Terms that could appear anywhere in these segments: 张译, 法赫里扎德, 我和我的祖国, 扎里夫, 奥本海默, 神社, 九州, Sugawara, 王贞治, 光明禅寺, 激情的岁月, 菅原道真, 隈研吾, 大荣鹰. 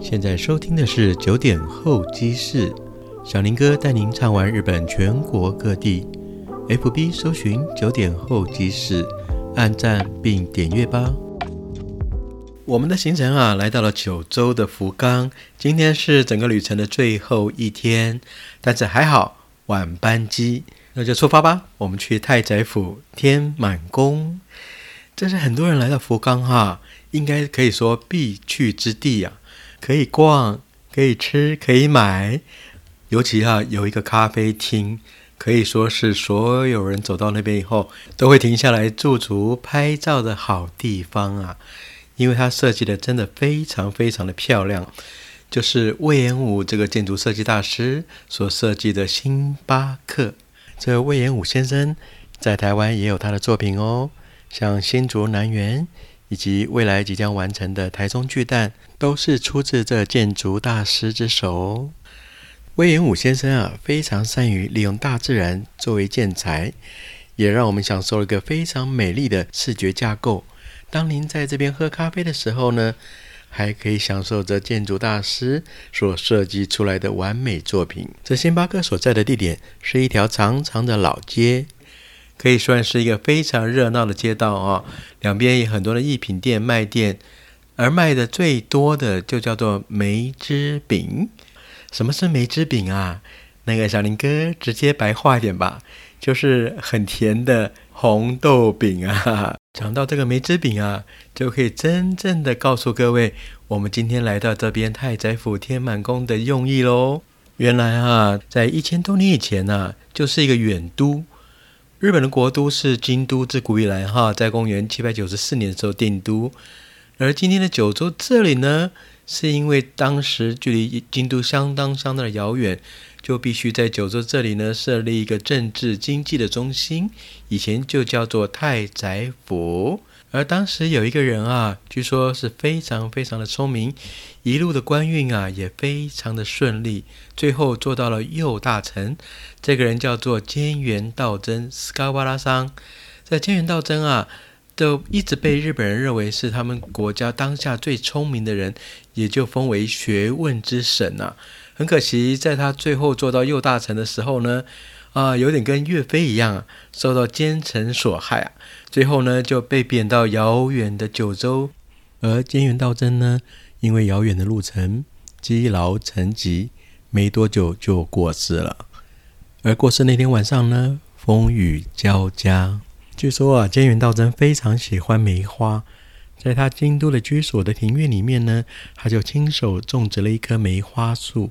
现在收听的是9点候机室，小林哥带您畅玩日本全国各地。FB 搜寻9点候机室，按赞并点阅吧。我们的行程来到了九州的福冈，今天是整个旅程的最后一天，但是还好晚班机，那就出发吧。我们去太宰府天满宫，这是很多人来到福冈应该可以说必去之地啊。可以逛，可以吃，可以买，尤其有一个咖啡厅，可以说是所有人走到那边以后都会停下来驻足拍照的好地方因为它设计的真的非常非常的漂亮，就是隈研吾这个建筑设计大师所设计的星巴克。这隈研吾先生在台湾也有他的作品像新竹南园以及未来即将完成的台中巨蛋都是出自这建筑大师之手隈研吾先生非常善于利用大自然作为建材，也让我们享受一个非常美丽的视觉架构。当您在这边喝咖啡的时候呢，还可以享受着建筑大师所设计出来的完美作品。这星巴克所在的地点是一条长长的老街，可以算是一个非常热闹的街道两边有很多的艺品店卖店，而卖的最多的就叫做梅枝饼。什么是梅枝饼那个小林哥直接白话一点吧，就是很甜的红豆饼尝到这个梅枝饼就可以真正的告诉各位我们今天来到这边太宰府天满宫的用意咯。原来在1000多年以前就是一个远都，日本的国都是京都，自古以来在公元794年的时候定都。而今天的九州这里呢，是因为当时距离京都相当的遥远，就必须在九州这里呢设立一个政治经济的中心，以前就叫做太宰府。而当时有一个人据说是非常非常的聪明，一路的官运也非常的顺利，最后做到了右大臣。这个人叫做菅原道真 Sugawara 桑。在菅原道真都一直被日本人认为是他们国家当下最聪明的人，也就封为学问之神很可惜在他最后做到右大臣的时候呢有点跟岳飞一样受到奸臣所害最后呢就被贬到遥远的九州。而菅原道真呢，因为遥远的路程积劳成疾，没多久就过世了。而过世那天晚上呢，风雨交加。据说菅原道真非常喜欢梅花，在他京都的居所的庭院里面呢，他就亲手种植了一棵梅花树。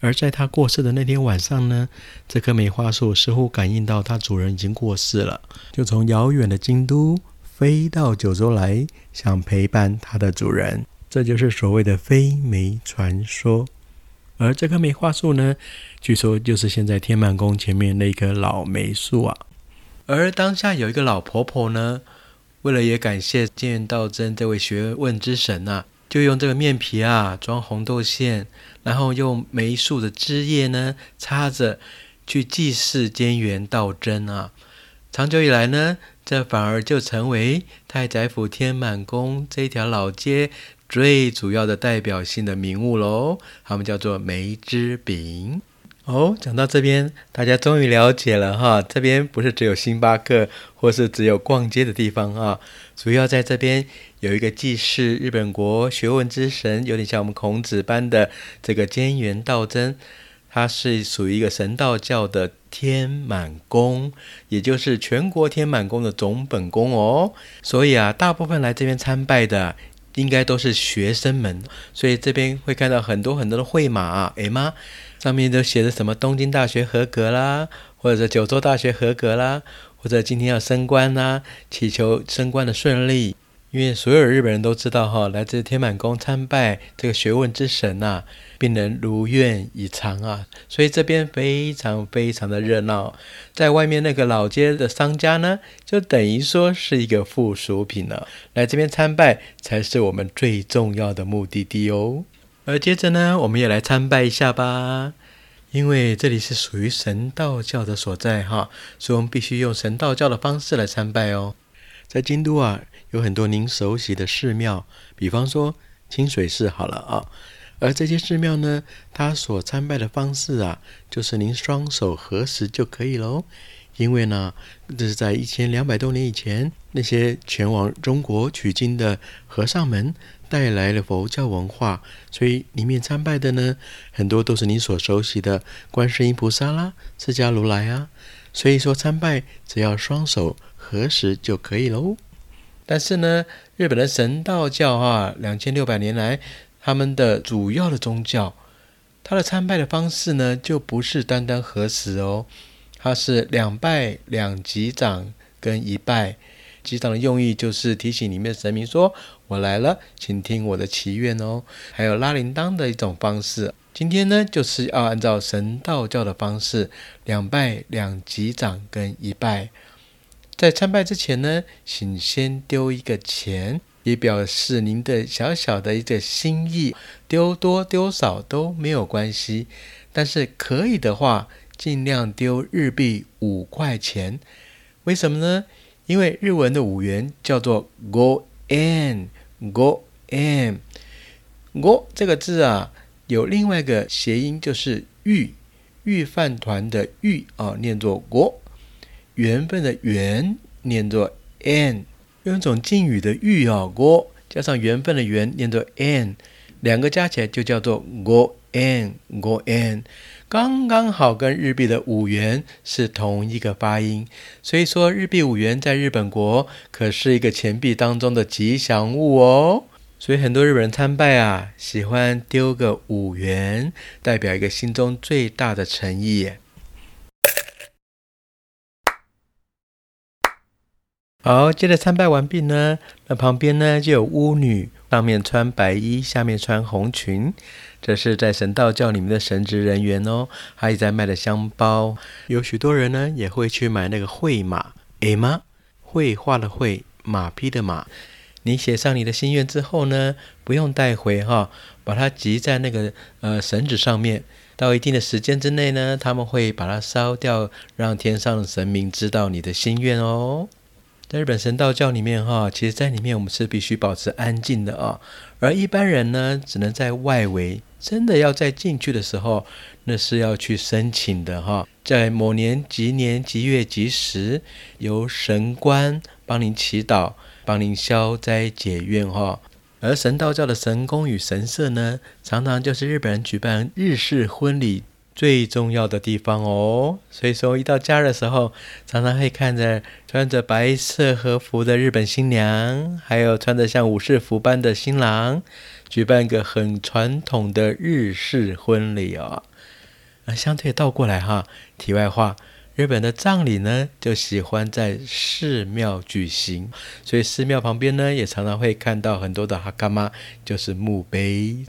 而在他过世的那天晚上呢，这棵梅花树似乎感应到它主人已经过世了，就从遥远的京都飞到九州来，想陪伴它的主人。这就是所谓的飞梅传说。而这棵梅花树呢，据说就是现在天满宫前面那棵老梅树而当下有一个老婆婆呢，为了也感谢菅原道真这位学问之神就用这个面皮装红豆馅，然后用梅树的枝叶呢插着去祭祀菅原道真长久以来呢，这反而就成为太宰府天满宫这条老街最主要的代表性的名物咯，他们叫做梅枝饼。讲到这边大家终于了解了这边不是只有星巴克或是只有逛街的地方主要在这边有一个既是日本国学问之神，有点像我们孔子般的这个菅原道真，它是属于一个神道教的天满宫，也就是全国天满宫的总本宫所以大部分来这边参拜的应该都是学生们，所以这边会看到很多的会马上面都写着什么东京大学合格啦，或者九州大学合格啦，或者今天要升官啦，祈求升官的顺利。因为所有日本人都知道来自天满宫参拜这个学问之神并能如愿以偿所以这边非常非常的热闹。在外面那个老街的商家呢，就等于说是一个附属品了，来这边参拜才是我们最重要的目的地而接着呢，我们也来参拜一下吧，因为这里是属于神道教的所在所以我们必须用神道教的方式来参拜在京都有很多您熟悉的寺庙，比方说清水寺好了而这些寺庙呢，它所参拜的方式啊，就是您双手合十就可以喽。因为呢，这是在1200多年以前，那些前往中国取经的和尚们带来了佛教文化，所以里面参拜的呢，很多都是你所熟悉的观世音菩萨啦、释迦如来啊。所以说参拜只要双手合十就可以喽。但是呢，日本的神道教2600年来，他们的主要的宗教，它的参拜的方式呢，就不是单单合十哦。它是2拜、2击掌跟1拜，击掌的用意就是提醒里面神明说：“我来了，请听我的祈愿哦。”还有拉铃铛的一种方式。今天呢，就是要按照神道教的方式，2拜、2击掌跟1拜。在参拜之前呢，请先丢一个钱，以表示您的小小的一个心意，丢多丢少都没有关系，但是可以的话，尽量丢日币5块钱，为什么呢？因为日文的5元叫做 go en 这个字啊，有另外一个谐音，就是御饭团的御啊，念作 go， 缘分的缘念作 en， 用一种敬语的御啊 go 加上缘分的缘念作 en， 两个加起来就叫做 go en， 刚刚好跟日币的5元是同一个发音，所以说日币5元在日本国可是一个钱币当中的吉祥物哦。所以很多日本人参拜啊，喜欢丢个5元，代表一个心中最大的诚意。好，接着参拜完毕呢，那旁边呢就有巫女，上面穿白衣，下面穿红裙，这是在神道教里面的神职人员哦。还有在卖的香包，有许多人呢也会去买那个绘马，绘画的绘，马匹的马。你写上你的心愿之后呢，不用带回把它集在那个绳子上面，到一定的时间之内呢，他们会把它烧掉，让天上的神明知道你的心愿哦。在日本神道教里面其实在里面我们是必须保持安静的而一般人呢只能在外围，真的要在进去的时候那是要去申请的在某年几年几月几时，由神官帮您祈祷，帮您消灾解怨而神道教的神宫与神社呢，常常就是日本人举办日式婚礼最重要的地方哦。所以说一到家的时候，常常会看着穿着白色和服的日本新娘，还有穿着像武士服般的新郎，举办一个很传统的日式婚礼相对倒过来题外话，日本的葬礼呢就喜欢在寺庙举行，所以寺庙旁边呢也常常会看到很多的hakama，就是墓碑。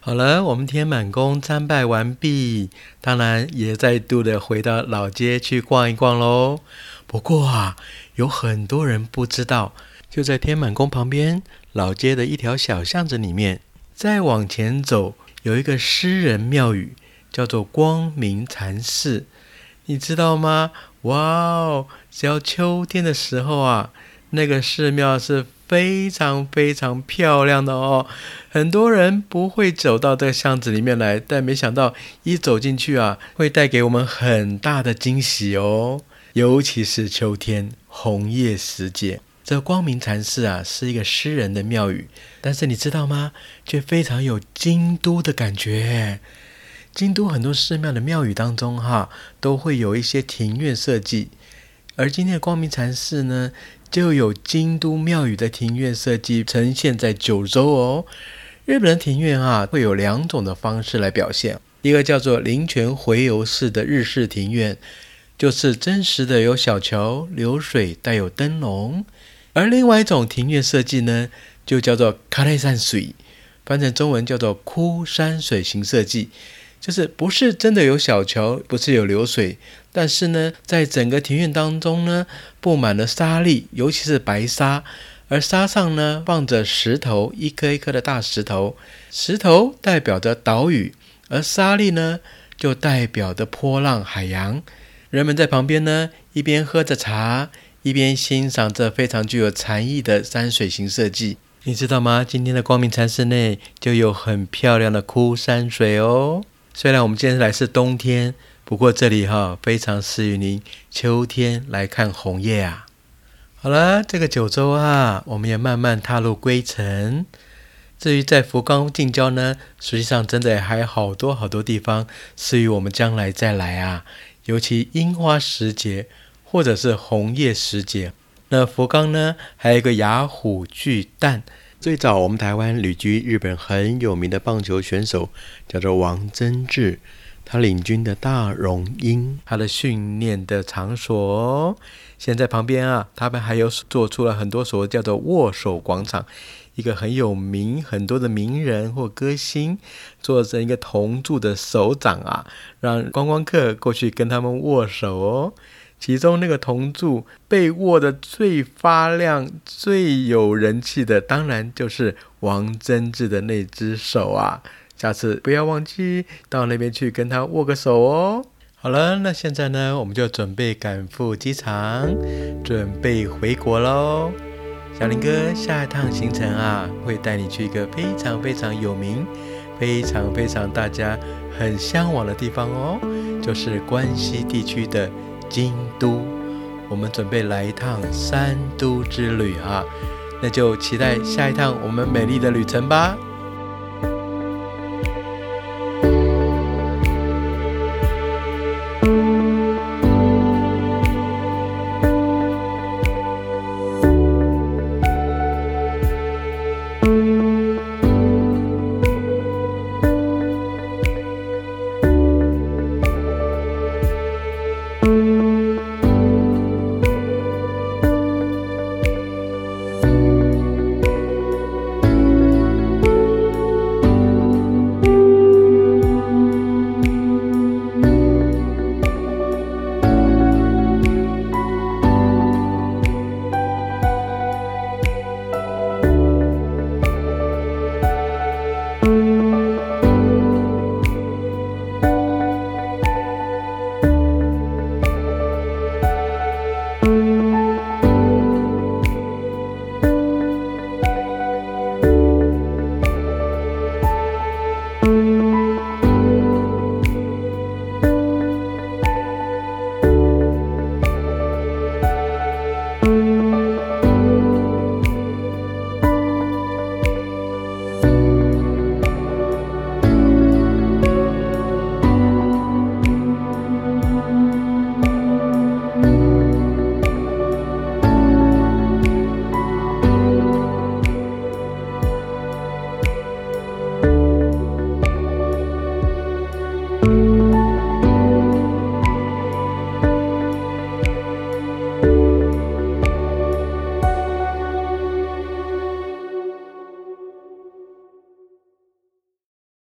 好了，我们天满宫参拜完毕，当然也再度的回到老街去逛一逛咯。不过有很多人不知道，就在天满宫旁边老街的一条小巷子里面，再往前走有一个私人庙宇，叫做光明禅寺，你知道吗？只要秋天的时候那个寺庙是非常非常漂亮的很多人不会走到这个巷子里面来，但没想到一走进去会带给我们很大的惊喜哦。尤其是秋天红叶时节，这光明禅寺是一个私人的庙宇，但是你知道吗？却非常有京都的感觉。京都很多寺庙的庙宇当中都会有一些庭院设计，而今天的光明禅寺呢，就有京都庙宇的庭院设计呈现在九州哦。日本的庭院会有2种的方式来表现，一个叫做林泉回游式的日式庭院，就是真实的有小桥流水，带有灯笼。而另外一种庭院设计呢，就叫做枯山水，翻成中文叫做枯山水形设计，就是不是真的有小桥，不是有流水，但是呢在整个庭院当中呢布满了沙砾，尤其是白沙，而沙上呢放着石头，一颗一颗的大石头，石头代表着岛屿，而沙砾呢就代表着波浪海洋。人们在旁边呢一边喝着茶，一边欣赏这非常具有禅意的山水形设计。你知道吗？今天的光明禅室内就有很漂亮的枯山水哦。虽然我们今天来是冬天，不过这里非常适于您秋天来看红叶啊。好了，这个九州我们也慢慢踏入归程。至于在福冈近郊呢，实际上真的还好多地方适于我们将来再来啊，尤其樱花时节或者是红叶时节。那福冈呢，还有一个雅虎巨蛋，最早我们台湾旅居日本很有名的棒球选手叫做王贞治，他领军的大荣鹰，他的训练的场所，现在旁边他们还有做出了很多所叫做握手广场，一个很有名，很多的名人或歌星做成一个铜铸的手掌让观光客过去跟他们握手哦。其中那个铜柱被握的最发亮最有人气的，当然就是王贞治的那只手下次不要忘记到那边去跟他握个手哦。好了，那现在呢，我们就准备赶赴机场，准备回国咯。小林哥下一趟行程会带你去一个非常非常有名，非常非常大家很向往的地方哦，就是关西地区的京都。我们准备来一趟三都之旅那就期待下一趟我们美丽的旅程吧。